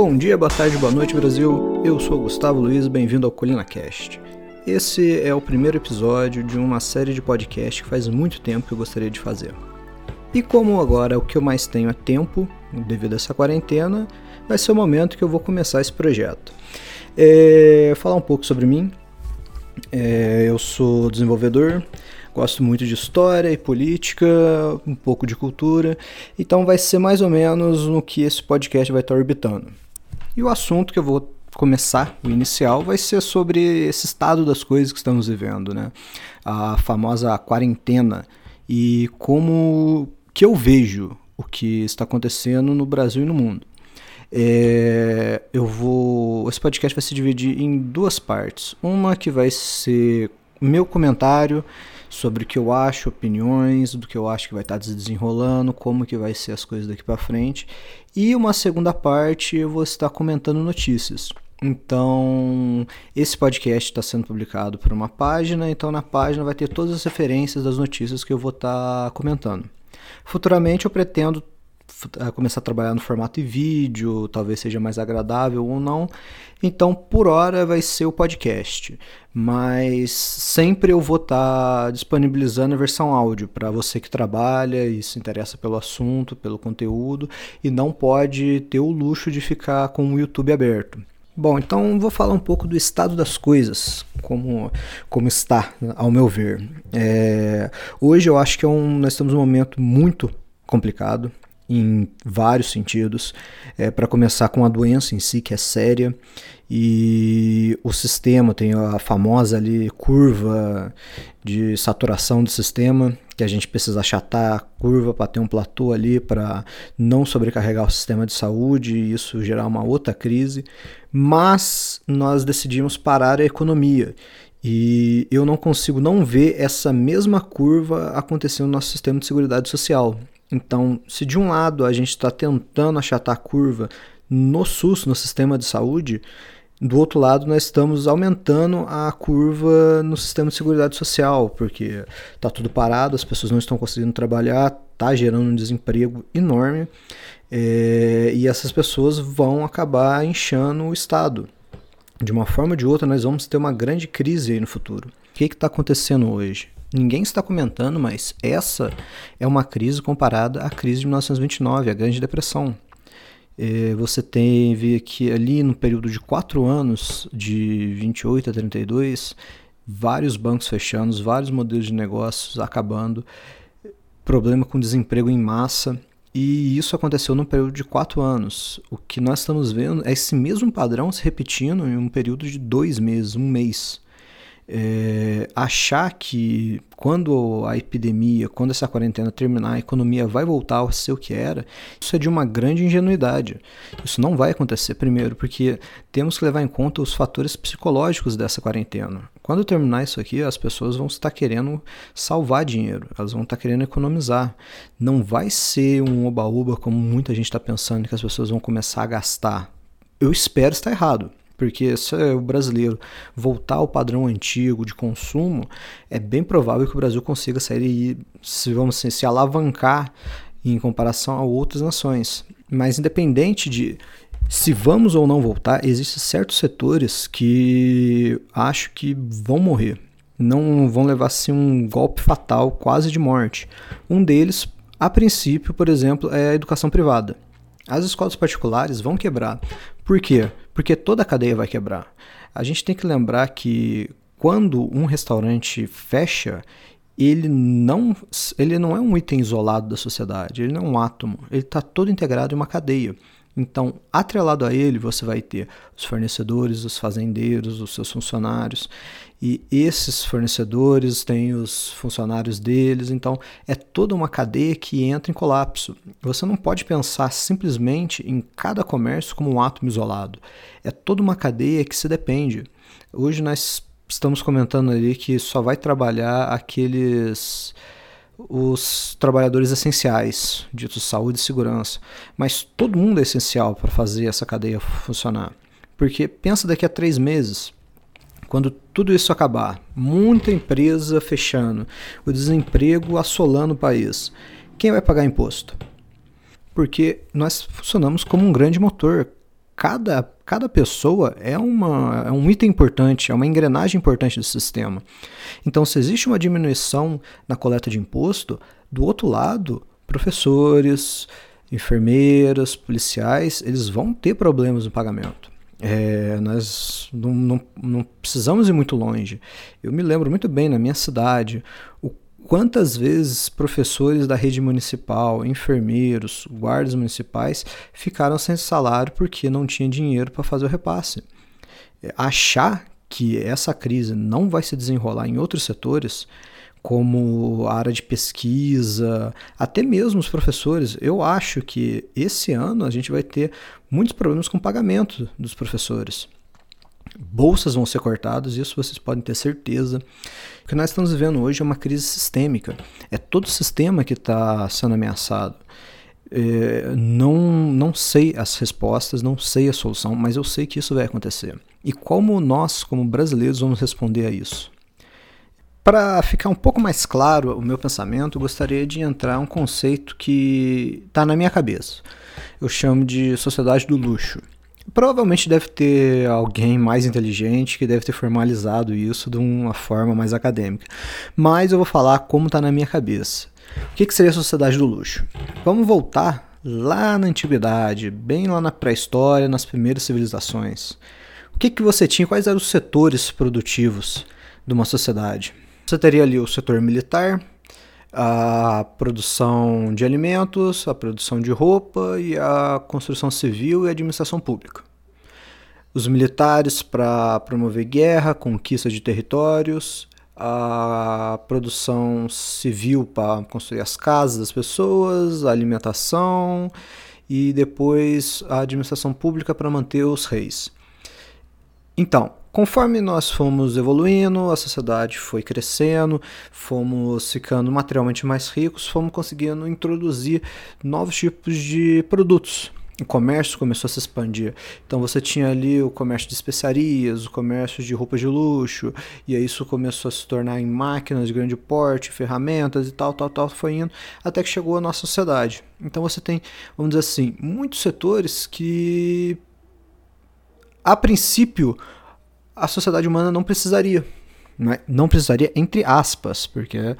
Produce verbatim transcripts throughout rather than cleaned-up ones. Bom dia, boa tarde, boa noite, Brasil. Eu sou Gustavo Luiz, bem-vindo ao Colina Cast. Esse é o primeiro episódio de uma série de podcasts que faz muito tempo que eu gostaria de fazer. E como agora o que eu mais tenho é tempo, devido a essa quarentena, vai ser o momento que eu vou começar esse projeto. É, falar um pouco sobre mim. É, eu sou desenvolvedor, gosto muito de história e política, um pouco de cultura, então vai ser mais ou menos no que esse podcast vai estar orbitando. E o assunto que eu vou começar, o inicial, vai ser sobre esse estado das coisas que estamos vivendo, né? A famosa quarentena e como que eu vejo o que está acontecendo no Brasil e no mundo. É, eu vou, esse podcast vai se dividir em duas partes. Uma que vai ser meu comentário sobre o que eu acho, opiniões, do que eu acho que vai estar desenrolando, como que vai ser as coisas daqui para frente. E uma segunda parte eu vou estar comentando notícias. Então, esse podcast está sendo publicado por uma página, então na página vai ter todas as referências das notícias que eu vou estar comentando. Futuramente eu pretendo começar a trabalhar no formato de vídeo, talvez seja mais agradável ou não. Então, por hora, vai ser o podcast. Mas sempre eu vou estar disponibilizando a versão áudio para você que trabalha e se interessa pelo assunto, pelo conteúdo, e não pode ter o luxo de ficar com o YouTube aberto. Bom, então vou falar um pouco do estado das coisas, como, como está, ao meu ver. É, hoje eu acho que é um, nós estamos num momento muito complicado, em vários sentidos, é, para começar com a doença em si, que é séria, e o sistema tem a famosa ali curva de saturação do sistema, que a gente precisa achatar a curva para ter um platô ali, para não sobrecarregar o sistema de saúde e isso gerar uma outra crise, mas nós decidimos parar a economia. E eu não consigo não ver essa mesma curva acontecendo no nosso sistema de seguridade social. Então, se de um lado a gente está tentando achatar a curva no SUS, no sistema de saúde, do outro lado nós estamos aumentando a curva no sistema de seguridade social, porque está tudo parado, as pessoas não estão conseguindo trabalhar, está gerando um desemprego enorme, é, e essas pessoas vão acabar inchando o Estado. De uma forma ou de outra, nós vamos ter uma grande crise aí no futuro. O que está acontecendo hoje? Ninguém está comentando, mas essa é uma crise comparada à crise de mil novecentos e vinte e nove, a Grande Depressão. Você teve que ali no período de quatro anos, de vinte e oito a trinta e dois, vários bancos fechando, vários modelos de negócios acabando, problema com desemprego em massa. E isso aconteceu num período de quatro anos. O que nós estamos vendo é esse mesmo padrão se repetindo em um período de dois meses, um mês. É, achar que quando a epidemia, quando essa quarentena terminar, a economia vai voltar ao ser o que era, isso é de uma grande ingenuidade. Isso não vai acontecer, primeiro, porque temos que levar em conta os fatores psicológicos dessa quarentena. Quando terminar isso aqui, as pessoas vão estar querendo salvar dinheiro, elas vão estar querendo economizar. Não vai ser um oba-oba como muita gente está pensando, que as pessoas vão começar a gastar. Eu espero estar errado. Porque esse é o brasileiro voltar ao padrão antigo de consumo, é bem provável que o Brasil consiga sair e se, vamos assim, se alavancar em comparação a outras nações. Mas independente de se vamos ou não voltar, existem certos setores que acho que vão morrer. Não vão levar assim, um golpe fatal, quase de morte. Um deles, a princípio, por exemplo, é a educação privada. As escolas particulares vão quebrar. Por quê? Porque toda a cadeia vai quebrar. A gente tem que lembrar que quando um restaurante fecha, ele não, ele não é um item isolado da sociedade, ele não é um átomo, ele está todo integrado em uma cadeia. Então, atrelado a ele, você vai ter os fornecedores, os fazendeiros, os seus funcionários, e esses fornecedores têm os funcionários deles, então é toda uma cadeia que entra em colapso. Você não pode pensar simplesmente em cada comércio como um átomo isolado, é toda uma cadeia que se depende. Hoje nós estamos comentando ali que só vai trabalhar aqueles... os trabalhadores essenciais, ditos saúde e segurança, mas todo mundo é essencial para fazer essa cadeia funcionar, porque pensa daqui a três meses, quando tudo isso acabar, muita empresa fechando, o desemprego assolando o país, quem vai pagar imposto? Porque nós funcionamos como um grande motor, cada, cada pessoa é, uma, é um item importante, é uma engrenagem importante do sistema. Então, se existe uma diminuição na coleta de imposto, do outro lado, professores, enfermeiras, policiais, eles vão ter problemas no pagamento. É, nós não, não, não precisamos ir muito longe. Eu me lembro muito bem, na minha cidade, o quantas vezes professores da rede municipal, enfermeiros, guardas municipais ficaram sem salário porque não tinha dinheiro para fazer o repasse. Achar que essa crise não vai se desenrolar em outros setores, como a área de pesquisa, até mesmo os professores, eu acho que esse ano a gente vai ter muitos problemas com o pagamento dos professores. Bolsas vão ser cortadas, isso vocês podem ter certeza. O que nós estamos vivendo hoje é uma crise sistêmica. É todo o sistema que está sendo ameaçado. É, não, não sei as respostas, não sei a solução, mas eu sei que isso vai acontecer. E como nós, como brasileiros, vamos responder a isso? Para ficar um pouco mais claro o meu pensamento, eu gostaria de entrar um conceito que está na minha cabeça. Eu chamo de sociedade do luxo. Provavelmente deve ter alguém mais inteligente que deve ter formalizado isso de uma forma mais acadêmica. Mas eu vou falar como está na minha cabeça. O que, que seria a sociedade do luxo? Vamos voltar lá na antiguidade, bem lá na pré-história, nas primeiras civilizações. O que, que você tinha? Quais eram os setores produtivos de uma sociedade? Você teria ali o setor militar, a produção de alimentos, a produção de roupa e a construção civil e a administração pública. Os militares para promover guerra, conquista de territórios, a produção civil para construir as casas das pessoas, a alimentação e depois a administração pública para manter os reis. Então, conforme nós fomos evoluindo, a sociedade foi crescendo, fomos ficando materialmente mais ricos, fomos conseguindo introduzir novos tipos de produtos. O comércio começou a se expandir. Então você tinha ali o comércio de especiarias, o comércio de roupas de luxo, e aí isso começou a se tornar em máquinas de grande porte, ferramentas e tal, tal, tal, foi indo, até que chegou a nossa sociedade. Então você tem, vamos dizer assim, muitos setores que, a princípio, a sociedade humana não precisaria, né? Não precisaria entre aspas, porque,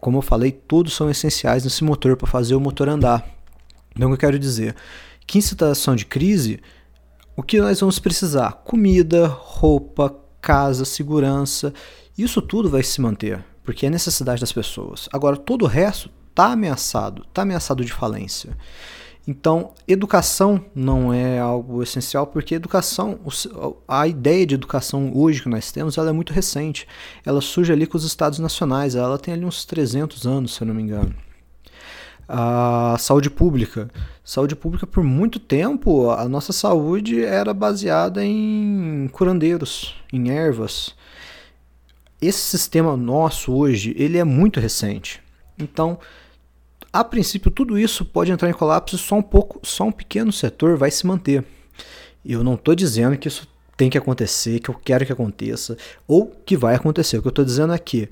como eu falei, todos são essenciais nesse motor para fazer o motor andar. Então, o que eu quero dizer? Que em situação de crise, o que nós vamos precisar? Comida, roupa, casa, segurança, isso tudo vai se manter, porque é necessidade das pessoas. Agora, todo o resto está ameaçado, está ameaçado de falência. Então, educação não é algo essencial, porque educação, a ideia de educação hoje que nós temos, ela é muito recente. Ela surge ali com os estados nacionais, ela tem ali uns trezentos anos, se eu não me engano. A saúde pública. Saúde pública, por muito tempo, a nossa saúde era baseada em curandeiros, em ervas. Esse sistema nosso hoje, ele é muito recente. Então, a princípio, tudo isso pode entrar em colapso e só um pouco, só um pequeno setor vai se manter. Eu não estou dizendo que isso tem que acontecer, que eu quero que aconteça, ou que vai acontecer. O que eu estou dizendo é que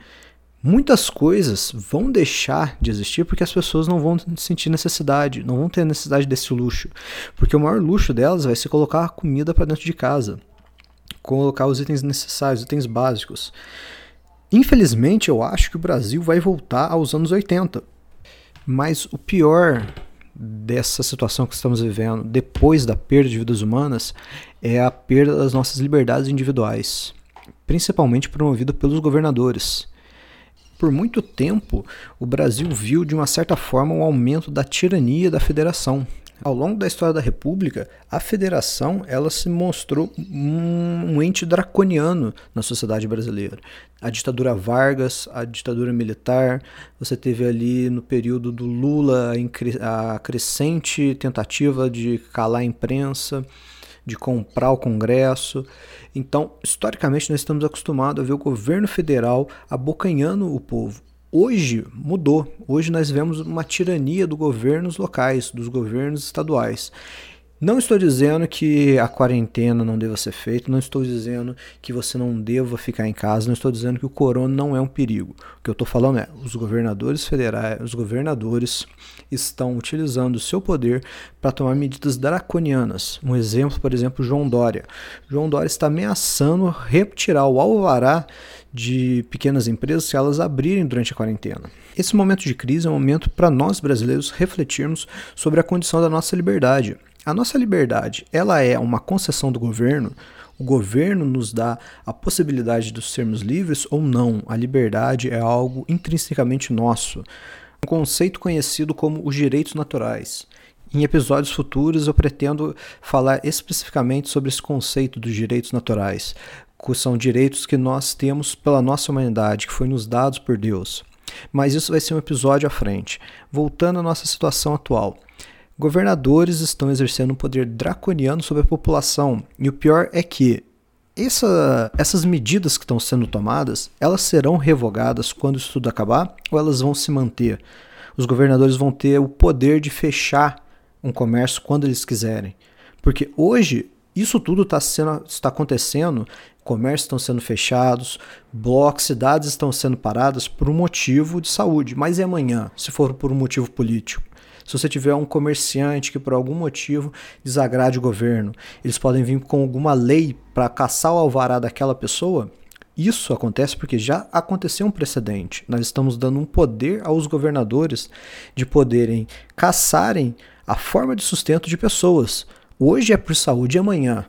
muitas coisas vão deixar de existir porque as pessoas não vão sentir necessidade, não vão ter necessidade desse luxo. Porque o maior luxo delas vai ser colocar a comida para dentro de casa, colocar os itens necessários, os itens básicos. Infelizmente, eu acho que o Brasil vai voltar aos anos oitenta. Mas o pior dessa situação que estamos vivendo depois da perda de vidas humanas é a perda das nossas liberdades individuais, principalmente promovida pelos governadores. Por muito tempo, o Brasil viu, de uma certa forma, um aumento da tirania da federação. Ao longo da história da República, a federação ela se mostrou um ente draconiano na sociedade brasileira. A ditadura Vargas, a ditadura militar, você teve ali no período do Lula a crescente tentativa de calar a imprensa, de comprar o Congresso. Então, historicamente, nós estamos acostumados a ver o governo federal abocanhando o povo. Hoje mudou, hoje nós vemos uma tirania do governo locais, dos governos estaduais. Não estou dizendo que a quarentena não deva ser feita, não estou dizendo que você não deva ficar em casa, não estou dizendo que o corona não é um perigo. O que eu estou falando é, os governadores federais, os governadores estão utilizando o seu poder para tomar medidas draconianas. Um exemplo, por exemplo, João Dória. João Dória está ameaçando retirar o alvará de pequenas empresas se elas abrirem durante a quarentena. Esse momento de crise é um momento para nós brasileiros refletirmos sobre a condição da nossa liberdade. A nossa liberdade, ela é uma concessão do governo? O governo nos dá a possibilidade de sermos livres ou não? A liberdade é algo intrinsecamente nosso. Um conceito conhecido como os direitos naturais. Em episódios futuros eu pretendo falar especificamente sobre esse conceito dos direitos naturais, que são direitos que nós temos pela nossa humanidade, que foi nos dados por Deus. Mas isso vai ser um episódio à frente. Voltando à nossa situação atual. Governadores estão exercendo um poder draconiano sobre a população. E o pior é que essa, essas medidas que estão sendo tomadas, elas serão revogadas quando isso tudo acabar ou elas vão se manter? Os governadores vão ter o poder de fechar um comércio quando eles quiserem. Porque hoje isso tudo está sendo, está acontecendo, comércios estão sendo fechados, blocos, cidades estão sendo paradas por um motivo de saúde. Mas e amanhã, se for por um motivo político? Se você tiver um comerciante que por algum motivo desagrade o governo, eles podem vir com alguma lei para caçar o alvará daquela pessoa. Isso acontece porque já aconteceu um precedente. Nós estamos dando um poder aos governadores de poderem caçarem a forma de sustento de pessoas. Hoje é por saúde e amanhã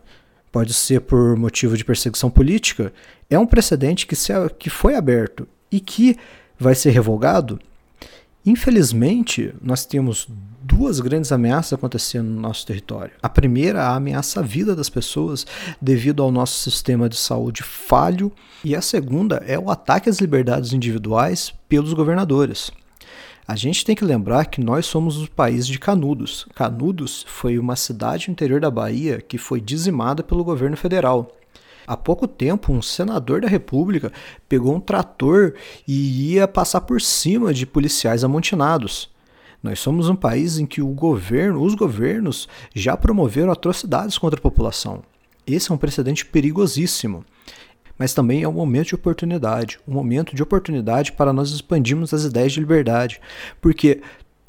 pode ser por motivo de perseguição política. É um precedente que, se, que foi aberto e que vai ser revogado. Infelizmente, nós temos duas grandes ameaças acontecendo no nosso território. A primeira, a ameaça à vida das pessoas devido ao nosso sistema de saúde falho. E a segunda é o ataque às liberdades individuais pelos governadores. A gente tem que lembrar que nós somos o país de Canudos. Canudos foi uma cidade no interior da Bahia que foi dizimada pelo governo federal. Há pouco tempo, um senador da República pegou um trator e ia passar por cima de policiais amotinados. Nós somos um país em que o governo, os governos já promoveram atrocidades contra a população. Esse é um precedente perigosíssimo. Mas também é um momento de oportunidade, um momento de oportunidade para nós expandirmos as ideias de liberdade. Porque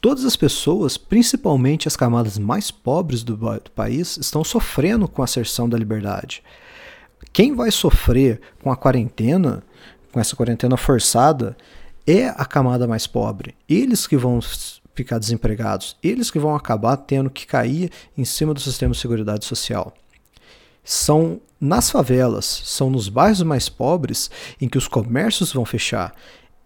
todas as pessoas, principalmente as camadas mais pobres do, do país, estão sofrendo com a cerção da liberdade. Quem vai sofrer com a quarentena, com essa quarentena forçada, é a camada mais pobre. Eles que vão ficar desempregados, eles que vão acabar tendo que cair em cima do sistema de seguridade social. São nas favelas, são nos bairros mais pobres em que os comércios vão fechar.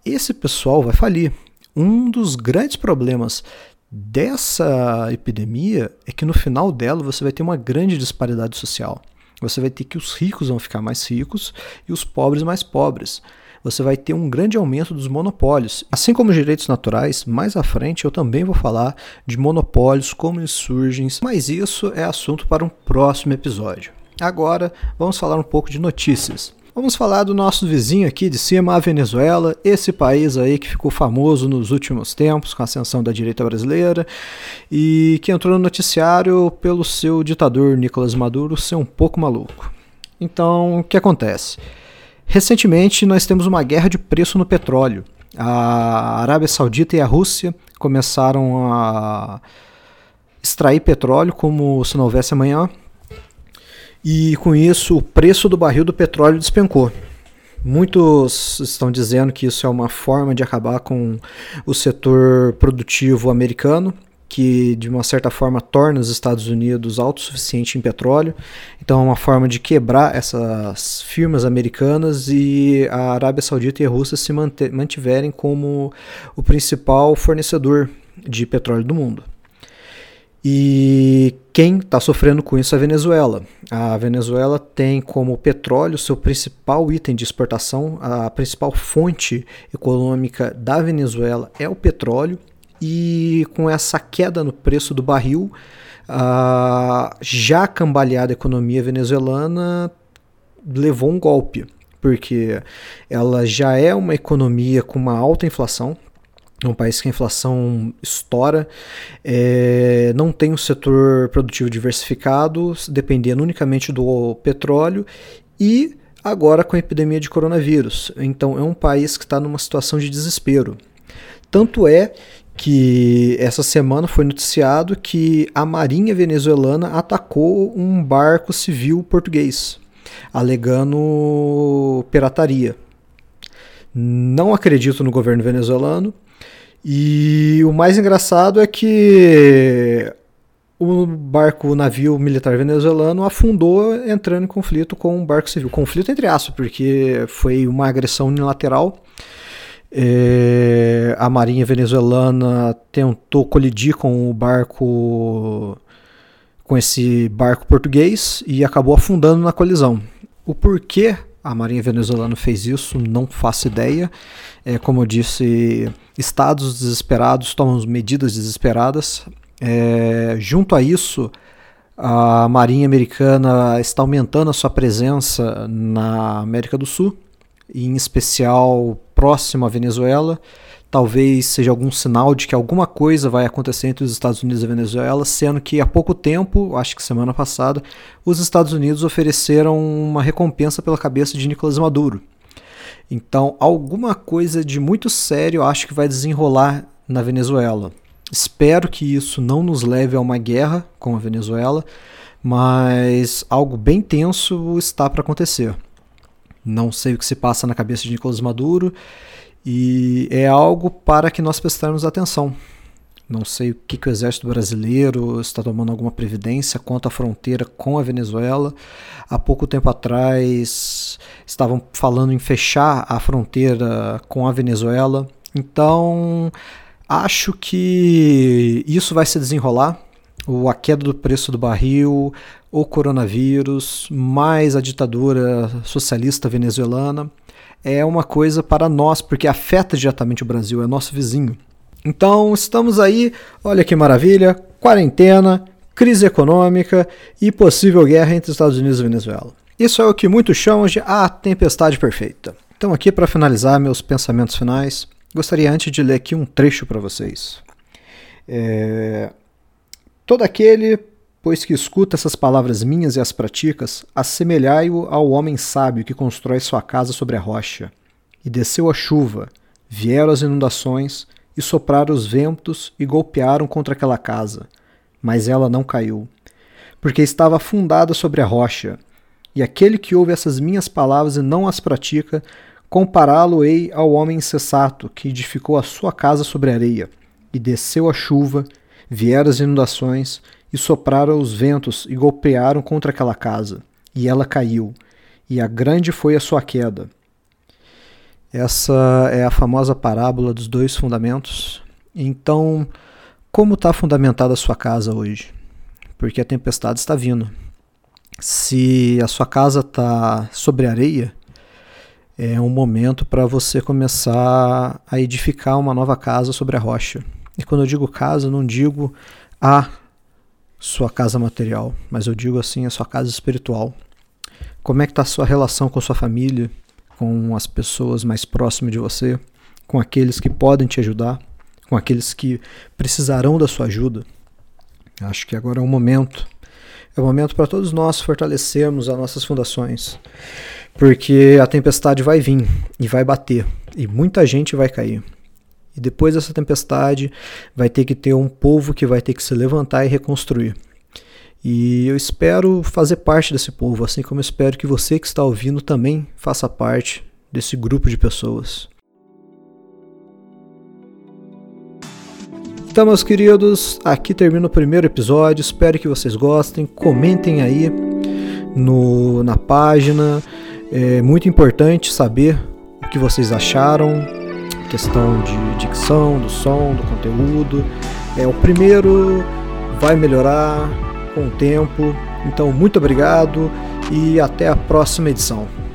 Esse pessoal vai falir. Um dos grandes problemas dessa epidemia é que no final dela você vai ter uma grande disparidade social. Você vai ter que os ricos vão ficar mais ricos e os pobres mais pobres. Você vai ter um grande aumento dos monopólios. Assim como os direitos naturais, mais à frente eu também vou falar de monopólios, como eles surgem, mas isso é assunto para um próximo episódio. Agora vamos falar um pouco de notícias. Vamos falar do nosso vizinho aqui de cima, a Venezuela, esse país aí que ficou famoso nos últimos tempos com a ascensão da direita brasileira e que entrou no noticiário pelo seu ditador Nicolás Maduro ser um pouco maluco. Então, o que acontece? Recentemente nós temos uma guerra de preço no petróleo. A Arábia Saudita e a Rússia começaram a extrair petróleo como se não houvesse amanhã. E com isso o preço do barril do petróleo despencou. Muitos estão dizendo que isso é uma forma de acabar com o setor produtivo americano, que de uma certa forma torna os Estados Unidos autossuficiente em petróleo. Então é uma forma de quebrar essas firmas americanas e a Arábia Saudita e a Rússia se mantiverem como o principal fornecedor de petróleo do mundo. E quem está sofrendo com isso é a Venezuela. A Venezuela tem como petróleo seu principal item de exportação, a principal fonte econômica da Venezuela é o petróleo, e com essa queda no preço do barril, a já cambaleada economia venezuelana levou um golpe, porque ela já é uma economia com uma alta inflação, É um país que a inflação estoura, é, não tem um setor produtivo diversificado, dependendo unicamente do petróleo, e agora com a epidemia de coronavírus. Então é um país que está numa situação de desespero. Tanto é que essa semana foi noticiado que a Marinha venezuelana atacou um barco civil português, alegando pirataria. Não acredito no governo venezuelano. E o mais engraçado é que o barco, o navio militar venezuelano afundou entrando em conflito com um barco civil. Conflito entre aspas, porque foi uma agressão unilateral. É, a marinha venezuelana tentou colidir com o barco, com esse barco português, e acabou afundando na colisão. O porquê a marinha venezuelana fez isso, não faço ideia. É, como eu disse, estados desesperados tomam medidas desesperadas. É, junto a isso, a marinha americana está aumentando a sua presença na América do Sul, em especial próximo à Venezuela. Talvez seja algum sinal de que alguma coisa vai acontecer entre os Estados Unidos e a Venezuela, sendo que há pouco tempo, acho que semana passada, os Estados Unidos ofereceram uma recompensa pela cabeça de Nicolás Maduro. Então, alguma coisa de muito sério acho que vai desenrolar na Venezuela. Espero que isso não nos leve a uma guerra com a Venezuela, mas algo bem tenso está para acontecer. Não sei o que se passa na cabeça de Nicolás Maduro, e é algo para que nós prestarmos atenção. Não sei o que, que o exército brasileiro está tomando alguma previdência quanto à fronteira com a Venezuela. Há pouco tempo atrás estavam falando em fechar a fronteira com a Venezuela. Então acho que isso vai se desenrolar. A queda do preço do barril, o coronavírus, mais a ditadura socialista venezuelana, é uma coisa para nós, porque afeta diretamente o Brasil, é nosso vizinho. Então estamos aí, olha que maravilha, quarentena, crise econômica e possível guerra entre Estados Unidos e Venezuela. Isso é o que muitos chamam de a tempestade perfeita. Então aqui para finalizar meus pensamentos finais, gostaria antes de ler aqui um trecho para vocês. É... Todo aquele, pois que escuta essas palavras minhas e as praticas, assemelhai-o ao homem sábio que constrói sua casa sobre a rocha. E desceu a chuva, vieram as inundações, e sopraram os ventos, e golpearam contra aquela casa. Mas ela não caiu, porque estava afundada sobre a rocha. E aquele que ouve essas minhas palavras e não as pratica, compará-lo-ei ao homem insensato que edificou a sua casa sobre a areia. E desceu a chuva, vieram as inundações, e sopraram os ventos, e golpearam contra aquela casa, e ela caiu, e a grande foi a sua queda. Essa é a famosa parábola dos dois fundamentos. Então, como está fundamentada a sua casa hoje? Porque a tempestade está vindo. Se a sua casa está sobre areia, é um momento para você começar a edificar uma nova casa sobre a rocha. E quando eu digo casa, não digo a sua casa material, mas eu digo assim a sua casa espiritual. Como é que está a sua relação com a sua família, com as pessoas mais próximas de você, com aqueles que podem te ajudar, com aqueles que precisarão da sua ajuda? Acho que agora é o momento. É o momento para todos nós fortalecermos as nossas fundações, porque a tempestade vai vir e vai bater, e muita gente vai cair. E depois dessa tempestade vai ter que ter um povo que vai ter que se levantar e reconstruir. E eu espero fazer parte desse povo, assim como eu espero que você que está ouvindo também faça parte desse grupo de pessoas. Então, meus queridos, aqui termina o primeiro episódio. Espero que vocês gostem. Comentem aí no, na página. É muito importante saber o que vocês acharam. Questão de dicção, do som, do conteúdo. É, o primeiro vai melhorar com o tempo. Então, muito obrigado e até a próxima edição.